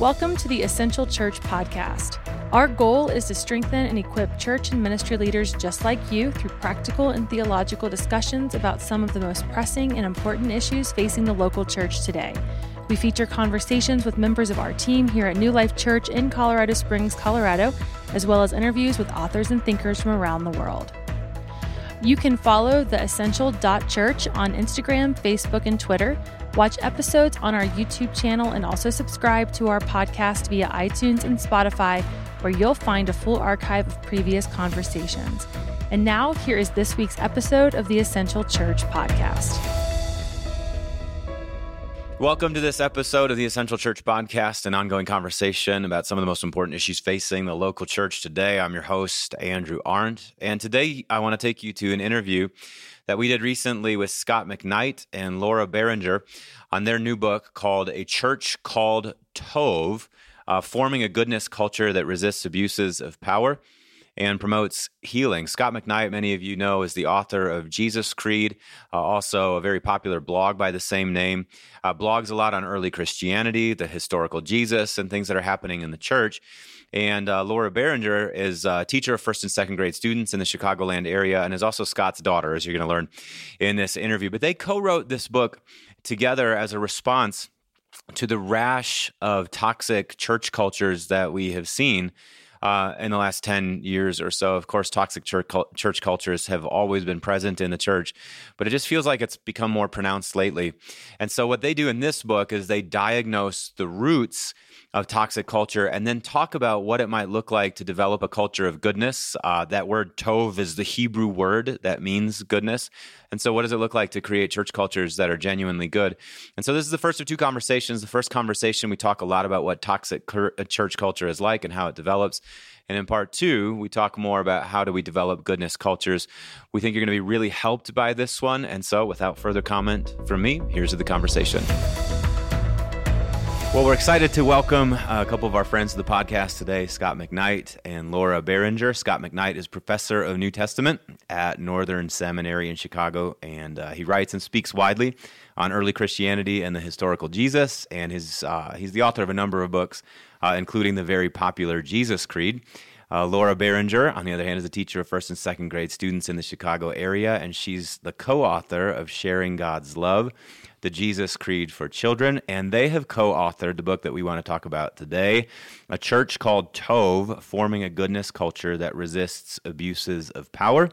Welcome to the Essential Church Podcast. Our goal is to strengthen and equip church and ministry leaders just like you through practical and theological discussions about some of the most pressing and important issues facing the local church today. We feature conversations with members of our team here at New Life Church in Colorado Springs, Colorado, as well as interviews with authors and thinkers from around the world. You can follow the Essential.Church on Instagram, Facebook, and Twitter. Watch episodes on our YouTube channel and also subscribe to our podcast via iTunes and Spotify, where you'll find a full archive of previous conversations. And now, here is this week's episode of the Essential Church Podcast. Welcome to this episode of the Essential Church Podcast, an ongoing conversation about some of the most important issues facing the local church today. I'm your host, Andrew Arndt, and today I want to take you to an interview that we did recently with Scot McKnight and Laura Barringer on their new book called A Church Called Tov, Forming a Goodness Culture That Resists Abuses of Power and Promotes Healing. Scot McKnight, many of you know, is the author of Jesus Creed, also a very popular blog by the same name, blogs a lot on early Christianity, the historical Jesus, and things that are happening in the church. And Laura Barringer is a teacher of first and second grade students in the Chicagoland area and is also Scott's daughter, as you're going to learn in this interview. But they co-wrote this book together as a response to the rash of toxic church cultures that we have seen in the last 10 years or so. Of course, toxic church cultures have always been present in the church, but it just feels like it's become more pronounced lately. And so what they do in this book is they diagnose the roots of toxic culture and then talk about what it might look like to develop a culture of goodness. That word tov is the Hebrew word that means goodness. And so what does it look like to create church cultures that are genuinely good? And so this is the first of two conversations. The first conversation, we talk a lot about what toxic church culture is like and how it develops. And in part two, we talk more about how do we develop goodness cultures. We think you're going to be really helped by this one. And so without further comment from me, here's the conversation. Well, we're excited to welcome a couple of our friends to the podcast today, Scot McKnight and Laura Barringer. Scot McKnight is professor of New Testament at Northern Seminary in Chicago, and he writes and speaks widely on early Christianity and the historical Jesus, and he's the author of a number of books, including the very popular Jesus Creed. Laura Barringer, on the other hand, is a teacher of first and second grade students in the Chicago area, and she's the co-author of Sharing God's Love, the Jesus Creed for Children, and they have co-authored the book that we want to talk about today, A Church Called Tov, Forming a Goodness Culture That Resists Abuses of Power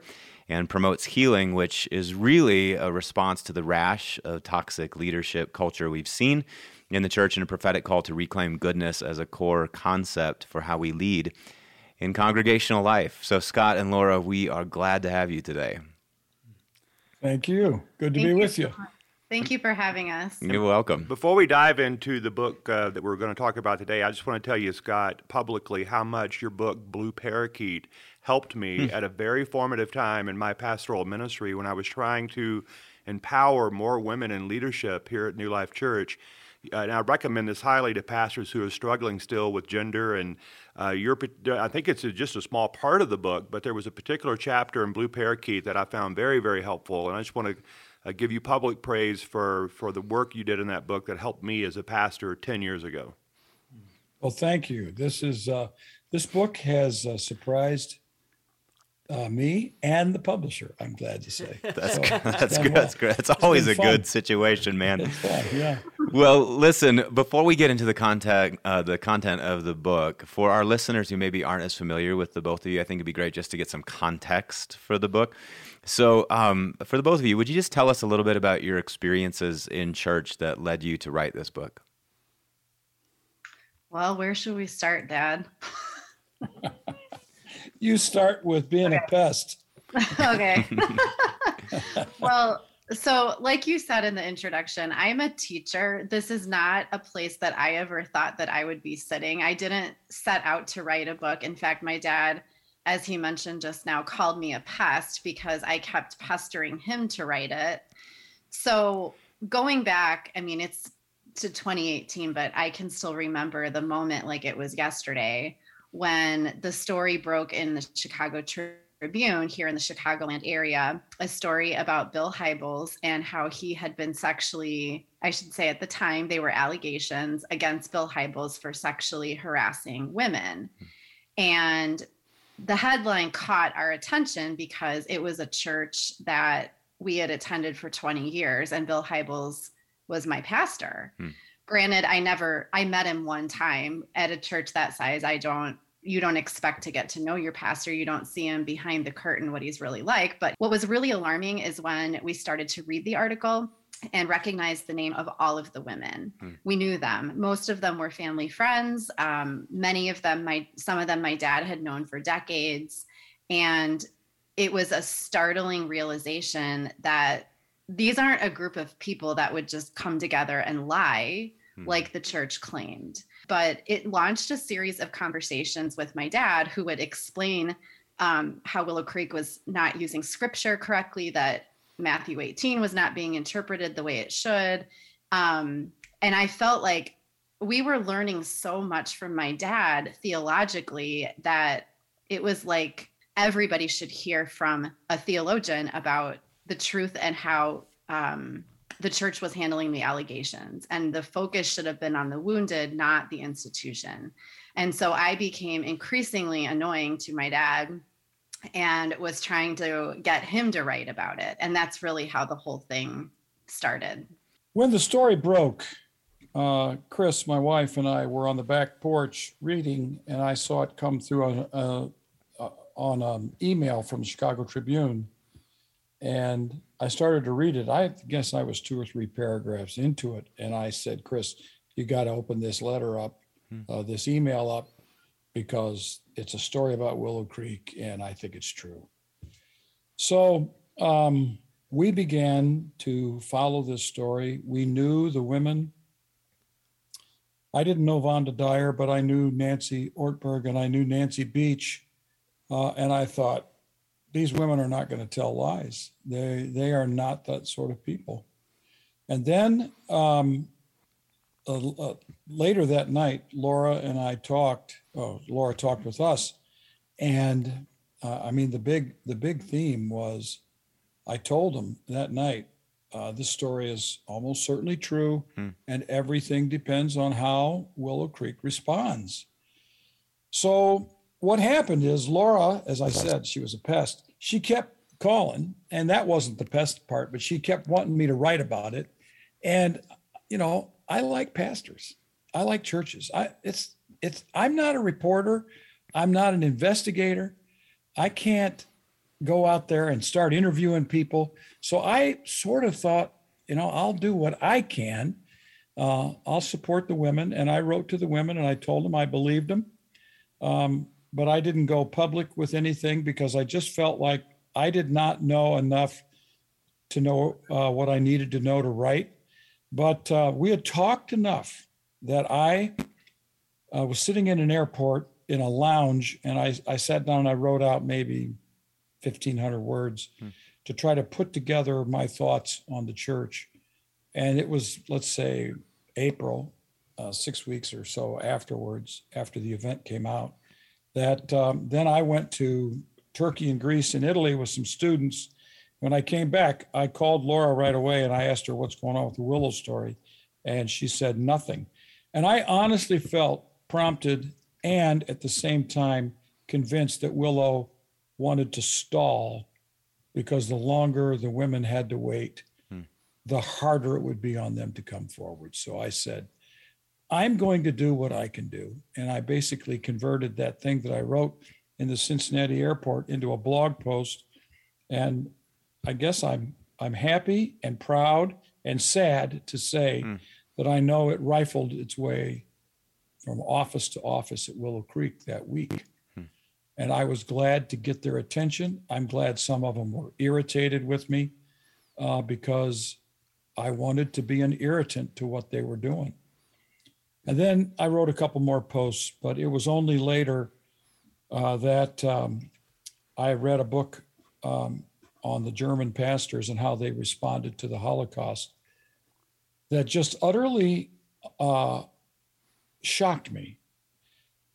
and Promotes Healing, which is really a response to the rash of toxic leadership culture we've seen in the church and a prophetic call to reclaim goodness as a core concept for how we lead in congregational life. So Scott and Laura, we are glad to have you today. Thank you. Good to be with you. Thank you for having us. You're welcome. Before we dive into the book that we're going to talk about today, I just want to tell you, Scott, publicly how much your book, Blue Parakeet, helped me at a very formative time in my pastoral ministry when I was trying to empower more women in leadership here at New Life Church. And I recommend this highly to pastors who are struggling still with gender. And I think it's just a small part of the book, but there was a particular chapter in Blue Parakeet that I found very, very helpful. And I just want to give you public praise for the work you did in that book that helped me as a pastor 10 years ago. Well, thank you. This book has surprised me and the publisher, I'm glad to say. That's good. That's always a good situation, man. It's fun, yeah. Well, listen, before we get into the content of the book, for our listeners who maybe aren't as familiar with the both of you, I think it'd be great just to get some context for the book. So for the both of you, would you just tell us a little bit about your experiences in church that led you to write this book? Well, where should we start, Dad? You start with being a pest. Okay. Well, so like you said in the introduction, I'm a teacher. This is not a place that I ever thought that I would be sitting. I didn't set out to write a book. In fact, my dad, as he mentioned just now, called me a pest because I kept pestering him to write it. So going back, I mean, it's to 2018, but I can still remember the moment like it was yesterday when the story broke in the Chicago Tribune Tribune here in the Chicagoland area, a story about Bill Hybels and how he had been sexually, I should say at the time, they were allegations against Bill Hybels for sexually harassing women. And the headline caught our attention because it was a church that we had attended for 20 years and Bill Hybels was my pastor. Hmm. Granted, I met him one time at a church that size. You don't expect to get to know your pastor. You don't see him behind the curtain, what he's really like. But what was really alarming is when we started to read the article and recognize the name of all of the women. Mm. We knew them. Most of them were family friends. Many of them, some of them my dad had known for decades. And it was a startling realization that these aren't a group of people that would just come together and lie like the church claimed. But it launched a series of conversations with my dad, who would explain how Willow Creek was not using scripture correctly, that Matthew 18 was not being interpreted the way it should. And I felt like we were learning so much from my dad theologically that it was like everybody should hear from a theologian about the truth and how the church was handling the allegations, and the focus should have been on the wounded, not the institution. And so I became increasingly annoying to my dad and was trying to get him to write about it. And that's really how the whole thing started. When the story broke, Chris, my wife, and I were on the back porch reading, and I saw it come through on an email from the Chicago Tribune. And I started to read it. I guess I was 2 or 3 paragraphs into it. And I said, Chris, you got to open this letter up, this email up, because it's a story about Willow Creek, and I think it's true. So we began to follow this story. We knew the women. I didn't know Vonda Dyer, but I knew Nancy Ortberg, and I knew Nancy Beach. And I thought, these women are not going to tell lies. They are not that sort of people. And then later that night, Laura and I talked. Oh, Laura talked with us, and the big theme was, I told them that night, this story is almost certainly true, and everything depends on how Willow Creek responds. So what happened is Laura, as I said, she was a pest. She kept calling, and that wasn't the pest part, but she kept wanting me to write about it. And, you know, I like pastors. I like churches. I'm not a reporter. I'm not an investigator. I can't go out there and start interviewing people. So I sort of thought, you know, I'll do what I can. I'll support the women. And I wrote to the women, and I told them I believed them. But I didn't go public with anything because I just felt like I did not know enough to know what I needed to know to write. But we had talked enough that I was sitting in an airport in a lounge, and I sat down and I wrote out maybe 1,500 words to try to put together my thoughts on the church. And it was, let's say, April, 6 weeks or so afterwards, after the event came out. That then I went to Turkey and Greece and Italy with some students. When I came back, I called Laura right away and I asked her what's going on with the Willow story. And she said nothing. And I honestly felt prompted and at the same time convinced that Willow wanted to stall because the longer the women had to wait, the harder it would be on them to come forward. So I said, I'm going to do what I can do. And I basically converted that thing that I wrote in the Cincinnati airport into a blog post. And I guess I'm happy and proud and sad to say that I know it rifled its way from office to office at Willow Creek that week. And I was glad to get their attention. I'm glad some of them were irritated with me because I wanted to be an irritant to what they were doing. And then I wrote a couple more posts, but it was only later that I read a book on the German pastors and how they responded to the Holocaust that just utterly shocked me.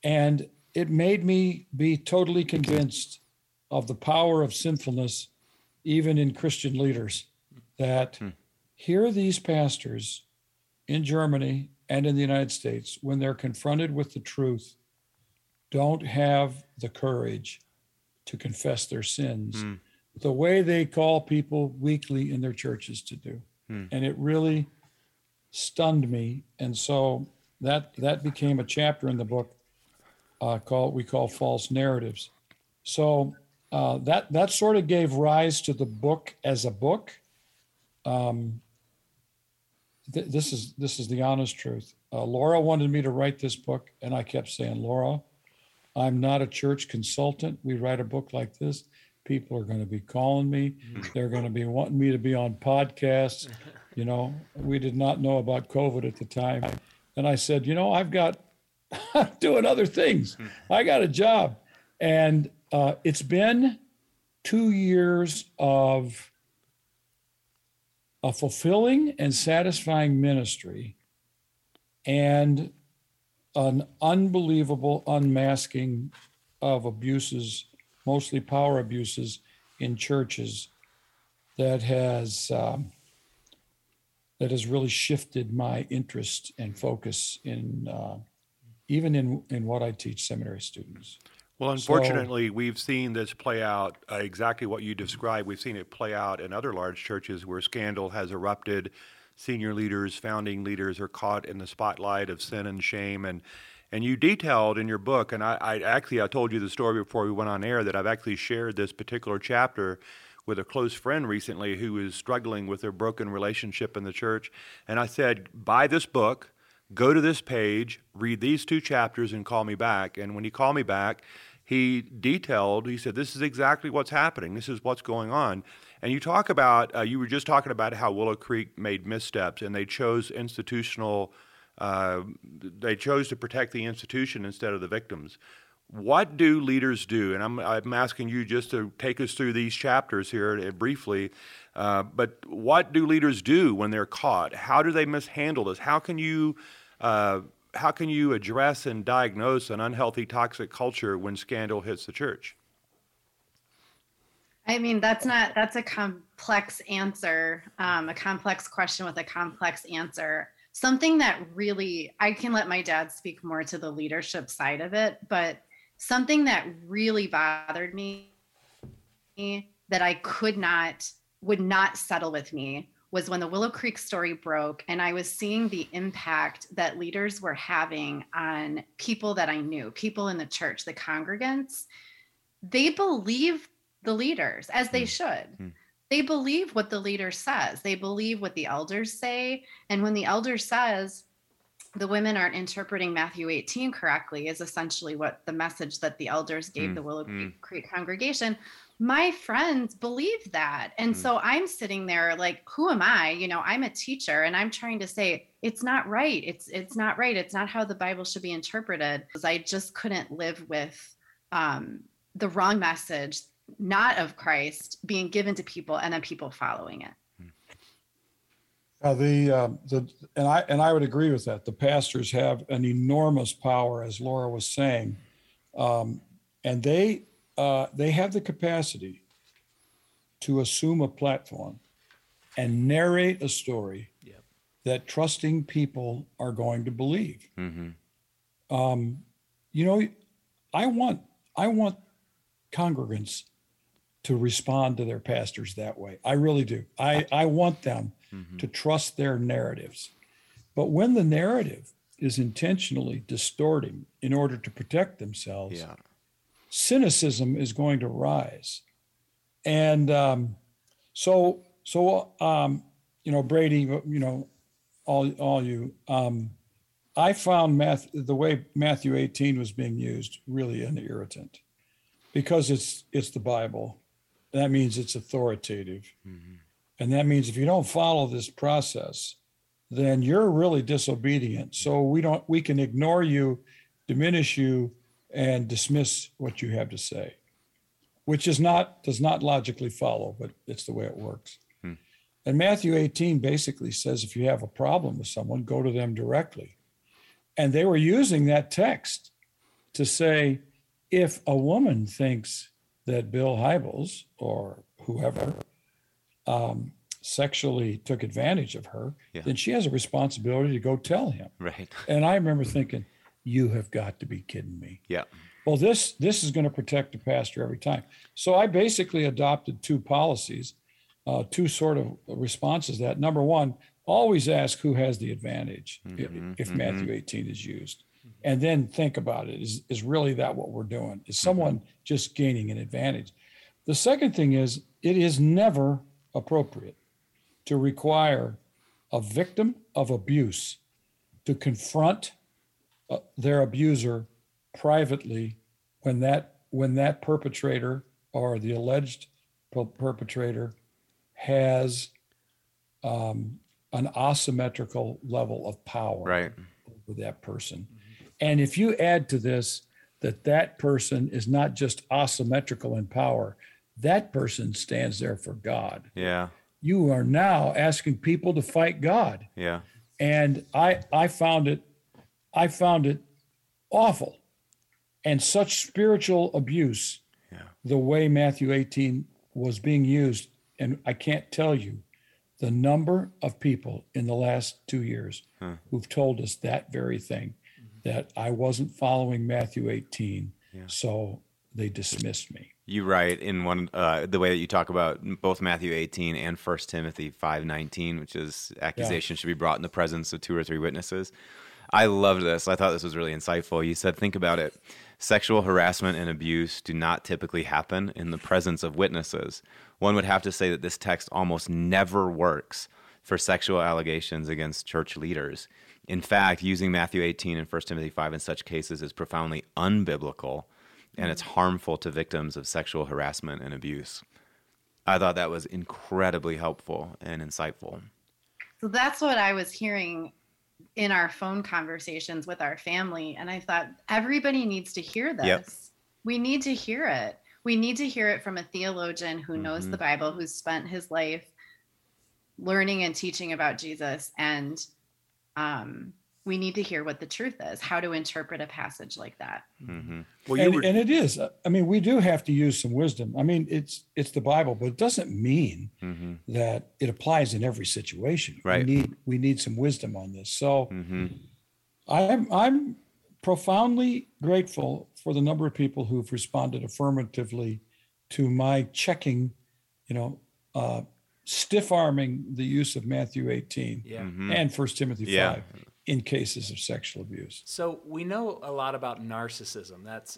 And it made me be totally convinced of the power of sinfulness, even in Christian leaders, that here are these pastors in Germany and in the United States, when they're confronted with the truth, don't have the courage to confess their sins the way they call people weekly in their churches to do. And it really stunned me. And so that became a chapter in the book we call False Narratives. So that sort of gave rise to the book as a book. This is the honest truth. Laura wanted me to write this book, and I kept saying, Laura, I'm not a church consultant. We write a book like this, people are going to be calling me. They're going to be wanting me to be on podcasts. You know, we did not know about COVID at the time. And I said, you know, I'm doing other things. I got a job. And it's been 2 years of a fulfilling and satisfying ministry and an unbelievable unmasking of abuses, mostly power abuses in churches, that has really shifted my interest and focus in even in what I teach seminary students. Well, unfortunately, we've seen this play out exactly what you described. We've seen it play out in other large churches where scandal has erupted. Senior leaders, founding leaders are caught in the spotlight of sin and shame. And you detailed in your book, and I told you the story before we went on air, that I've actually shared this particular chapter with a close friend recently who is struggling with a broken relationship in the church. And I said, buy this book, go to this page, read these 2 chapters, and call me back. And when he called me back, he said, this is exactly what's happening. This is what's going on. And you talk about, you were just talking about how Willow Creek made missteps and they chose to protect the institution instead of the victims. What do leaders do? And I'm asking you just to take us through these chapters here briefly, but what do leaders do when they're caught? How do they mishandle this? How can you address and diagnose an unhealthy, toxic culture when scandal hits the church? I mean, that's a complex answer, a complex question with a complex answer. Something that really, I can let my dad speak more to the leadership side of it, but something that really bothered me that I would not settle with me was when the Willow Creek story broke and I was seeing the impact that leaders were having on people that I knew, people in the church, the congregants. They believe the leaders, as they should. They believe what the leader says. They believe what the elders say. And when the elder says the women aren't interpreting Matthew 18 correctly is essentially what the message that the elders gave the Willow Creek congregation. My friends believe that. And so I'm sitting there like, who am I? You know, I'm a teacher and I'm trying to say, it's not right. It's not right. It's not how the Bible should be interpreted. Because I just couldn't live with the wrong message, not of Christ, being given to people and then people following it. I would agree with that. The pastors have an enormous power, as Laura was saying, and they have the capacity to assume a platform and narrate a story that trusting people are going to believe. You know, I want congregants to respond to their pastors that way. I really do. I want them to trust their narratives. But when the narrative is intentionally distorting in order to protect themselves, cynicism is going to rise. And you know, Brady, you know, all you, I found the way Matthew 18 was being used really an irritant because it's the Bible. That means it's authoritative. And that means if you don't follow this process, then you're really disobedient. So we can ignore you, diminish you, and dismiss what you have to say, which does not logically follow, but it's the way it works. And Matthew 18 basically says, if you have a problem with someone, go to them directly. And they were using that text to say, if a woman thinks that Bill Hybels or whoever sexually took advantage of her, then she has a responsibility to go tell him. Right. And I remember thinking, you have got to be kidding me. Yeah. Well, this is going to protect the pastor every time. So I basically adopted two policies, two sort of responses to that. Number one, always ask who has the advantage if Matthew 18 is used. And then think about it. Is really that what we're doing? Is someone just gaining an advantage? The second thing is, it is never appropriate to require a victim of abuse to confront their abuser privately when that perpetrator or the alleged perpetrator has an asymmetrical level of power over that person. And if you add to this that person is not just asymmetrical in power, that person stands there for God. Yeah. You are now asking people to fight God. Yeah. And I found it awful and such spiritual abuse, the way Matthew 18 was being used. And I can't tell you the number of people in the last 2 years who've told us that very thing, that I wasn't following Matthew 18, so they dismissed me. You write in the way that you talk about both Matthew 18 and 1 Timothy 5:19, which is accusation should be brought in the presence of two or three witnesses. I loved this. I thought this was really insightful. You said, think about it. Sexual harassment and abuse do not typically happen in the presence of witnesses. One would have to say that this text almost never works for sexual allegations against church leaders. In fact, using Matthew 18 and 1 Timothy 5 in such cases is profoundly unbiblical, and it's harmful to victims of sexual harassment and abuse. I thought that was incredibly helpful and insightful. So that's what I was hearing in our phone conversations with our family. And I thought, everybody needs to hear this. Yep. We need to hear it. We need to hear it from a theologian who knows the Bible, who's spent his life learning and teaching about Jesus. And we need to hear what the truth is, how to interpret a passage like that. Mm-hmm. Well, and it is. I mean, we do have to use some wisdom. I mean, it's the Bible, but it doesn't mean that it applies in every situation. Right. We need some wisdom on this. So I'm profoundly grateful for the number of people who've responded affirmatively to my checking, stiff-arming the use of Matthew 18 and 1 Timothy 5. Yeah. In cases of sexual abuse. So we know a lot about narcissism. That's,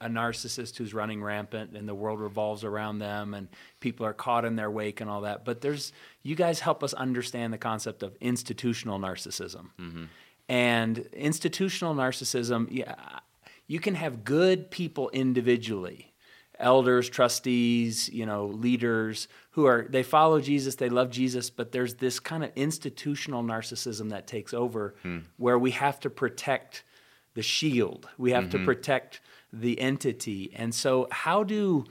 a narcissist who's running rampant and the world revolves around them and people are caught in their wake and all that. But you guys help us understand the concept of institutional narcissism. Mm-hmm. And institutional narcissism, you can have good people individually, elders, trustees, leaders who they follow Jesus, they love Jesus, but there's this kind of institutional narcissism that takes over where we have to protect the shield. We have to protect the entity. And so how do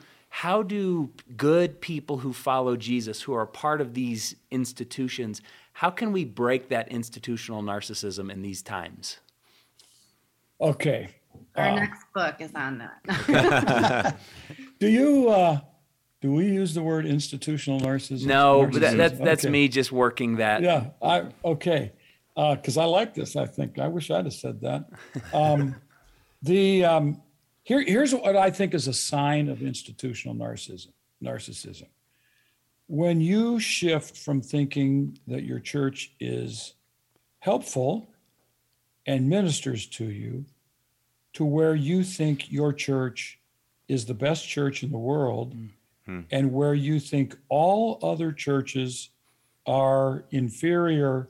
good people who follow Jesus, who are part of these institutions, how can we break that institutional narcissism in these times? Okay. Our next book is on that. Do we use the word institutional narcissism? No, but that's me just working that. Yeah, because I like this, I think. I wish I'd have said that. Here's what I think is a sign of institutional narcissism. When you shift from thinking that your church is helpful and ministers to you to where you think your church is the best church in the world, and where you think all other churches are inferior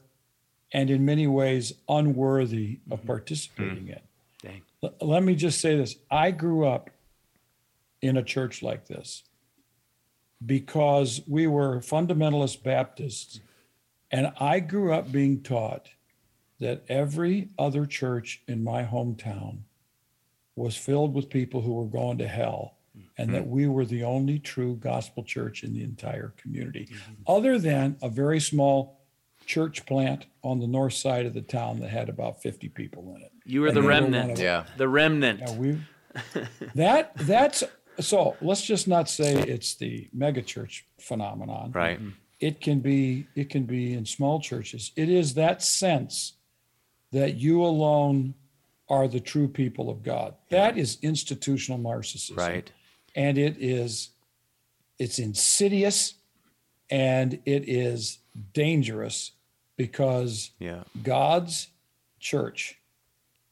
and in many ways unworthy of participating in. Dang. Let me just say this. I grew up in a church like this because we were fundamentalist Baptists, and I grew up being taught that every other church in my hometown was filled with people who were going to hell, and that we were the only true gospel church in the entire community, other than a very small church plant on the north side of the town that had about 50 people in it. You were the remnant. The remnant. That's So let's just not say it's the megachurch phenomenon. Right. It can be in small churches. It is that sense that you alone are the true people of God. That is institutional narcissism. Right. And it's insidious and it is dangerous because God's church,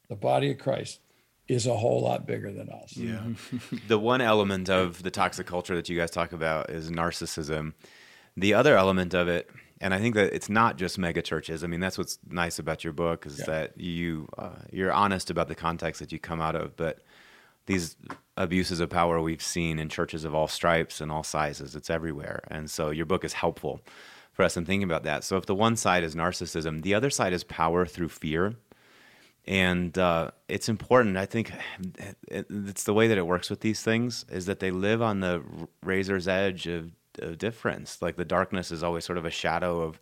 the body of Christ, is a whole lot bigger than us. Yeah. The one element of the toxic culture that you guys talk about is narcissism. The other element of it, and I think that it's not just megachurches. I mean, that's what's nice about your book is that you're honest about the context that you come out of. But these abuses of power we've seen in churches of all stripes and all sizes, it's everywhere. And so your book is helpful for us in thinking about that. So if the one side is narcissism, the other side is power through fear. And it's important, I think, it's the way that it works with these things is that they live on the razor's edge of difference. Like the darkness is always sort of a shadow of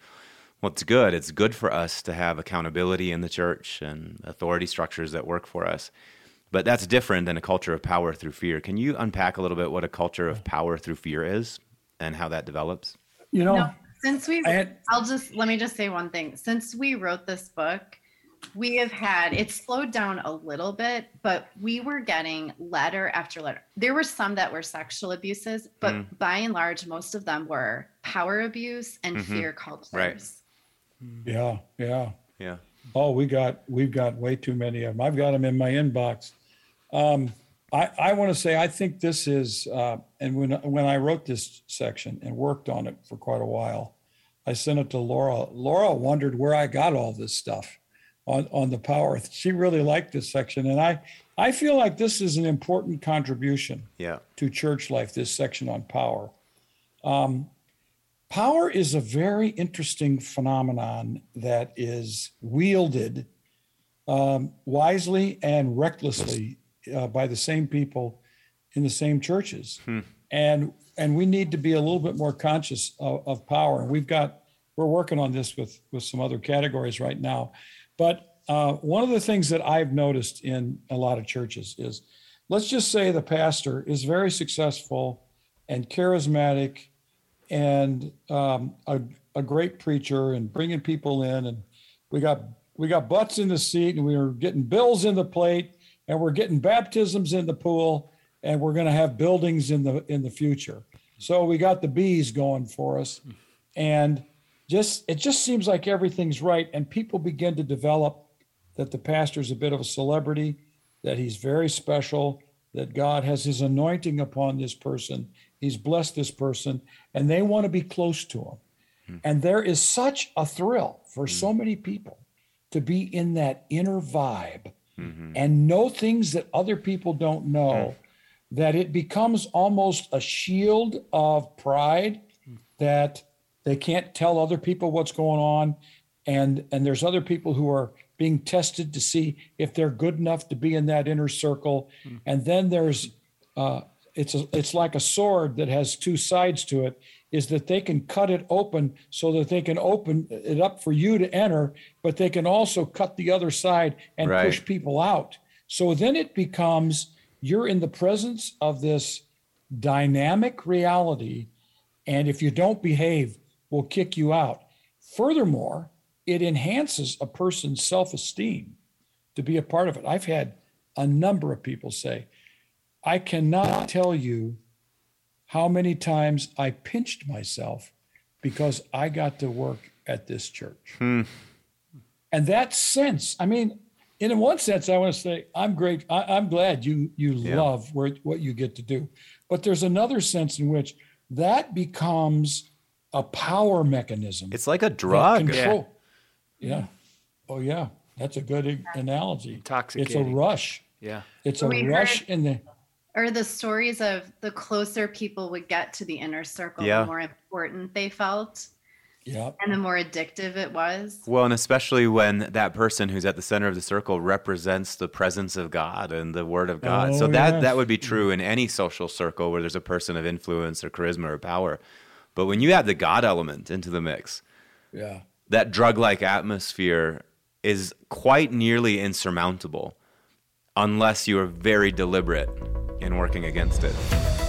what's good. It's good for us to have accountability in the church and authority structures that work for us. But that's different than a culture of power through fear. Can you unpack a little bit what a culture of power through fear is and how that develops? You know, let me just say one thing. Since we wrote this book, we have had, it slowed down a little bit, but we were getting letter after letter. There were some that were sexual abuses, but by and large, most of them were power abuse and fear cultures. Right. Yeah. Oh, we've got way too many of them. I've got them in my inbox. I want to say, I think this is, and when I wrote this section and worked on it for quite a while, I sent it to Laura. Laura wondered where I got all this stuff on the power. She really liked this section. And I feel like this is an important contribution to church life, this section on power. Power is a very interesting phenomenon that is wielded wisely and recklessly by the same people in the same churches. And we need to be a little bit more conscious of power. And we're working on this with some other categories right now. But one of the things that I've noticed in a lot of churches is, let's just say the pastor is very successful and charismatic and a great preacher and bringing people in. And we got butts in the seat and we were getting bills in the plate and we're getting baptisms in the pool and we're going to have buildings in the future. So we got the bees going for us. And It just seems like everything's right, and people begin to develop that the pastor's a bit of a celebrity, that he's very special, that God has his anointing upon this person, he's blessed this person, and they want to be close to him. And there is such a thrill for so many people to be in that inner vibe and know things that other people don't know, that it becomes almost a shield of pride that they can't tell other people what's going on, and there's other people who are being tested to see if they're good enough to be in that inner circle. And then there's it's like a sword that has two sides to it, is that they can cut it open so that they can open it up for you to enter, but they can also cut the other side and push people out. So then it becomes, you're in the presence of this dynamic reality, and if you don't behave, will kick you out. Furthermore, it enhances a person's self-esteem to be a part of it. I've had a number of people say, I cannot tell you how many times I pinched myself because I got to work at this church. And that sense, I mean, in one sense, I want to say, I'm great. I'm glad you love what you get to do. But there's another sense in which that becomes a power mechanism. It's like a drug. Control. Yeah. Oh, yeah. That's a good analogy. It's a rush. Yeah. It's a rush in the... Or the stories of the closer people would get to the inner circle, the more important they felt. Yeah. And the more addictive it was. Well, and especially when that person who's at the center of the circle represents the presence of God and the word of God. Oh, so that would be true in any social circle where there's a person of influence or charisma or power. But when you add the God element into the mix, that drug-like atmosphere is quite nearly insurmountable. unless you are very deliberate in working against it.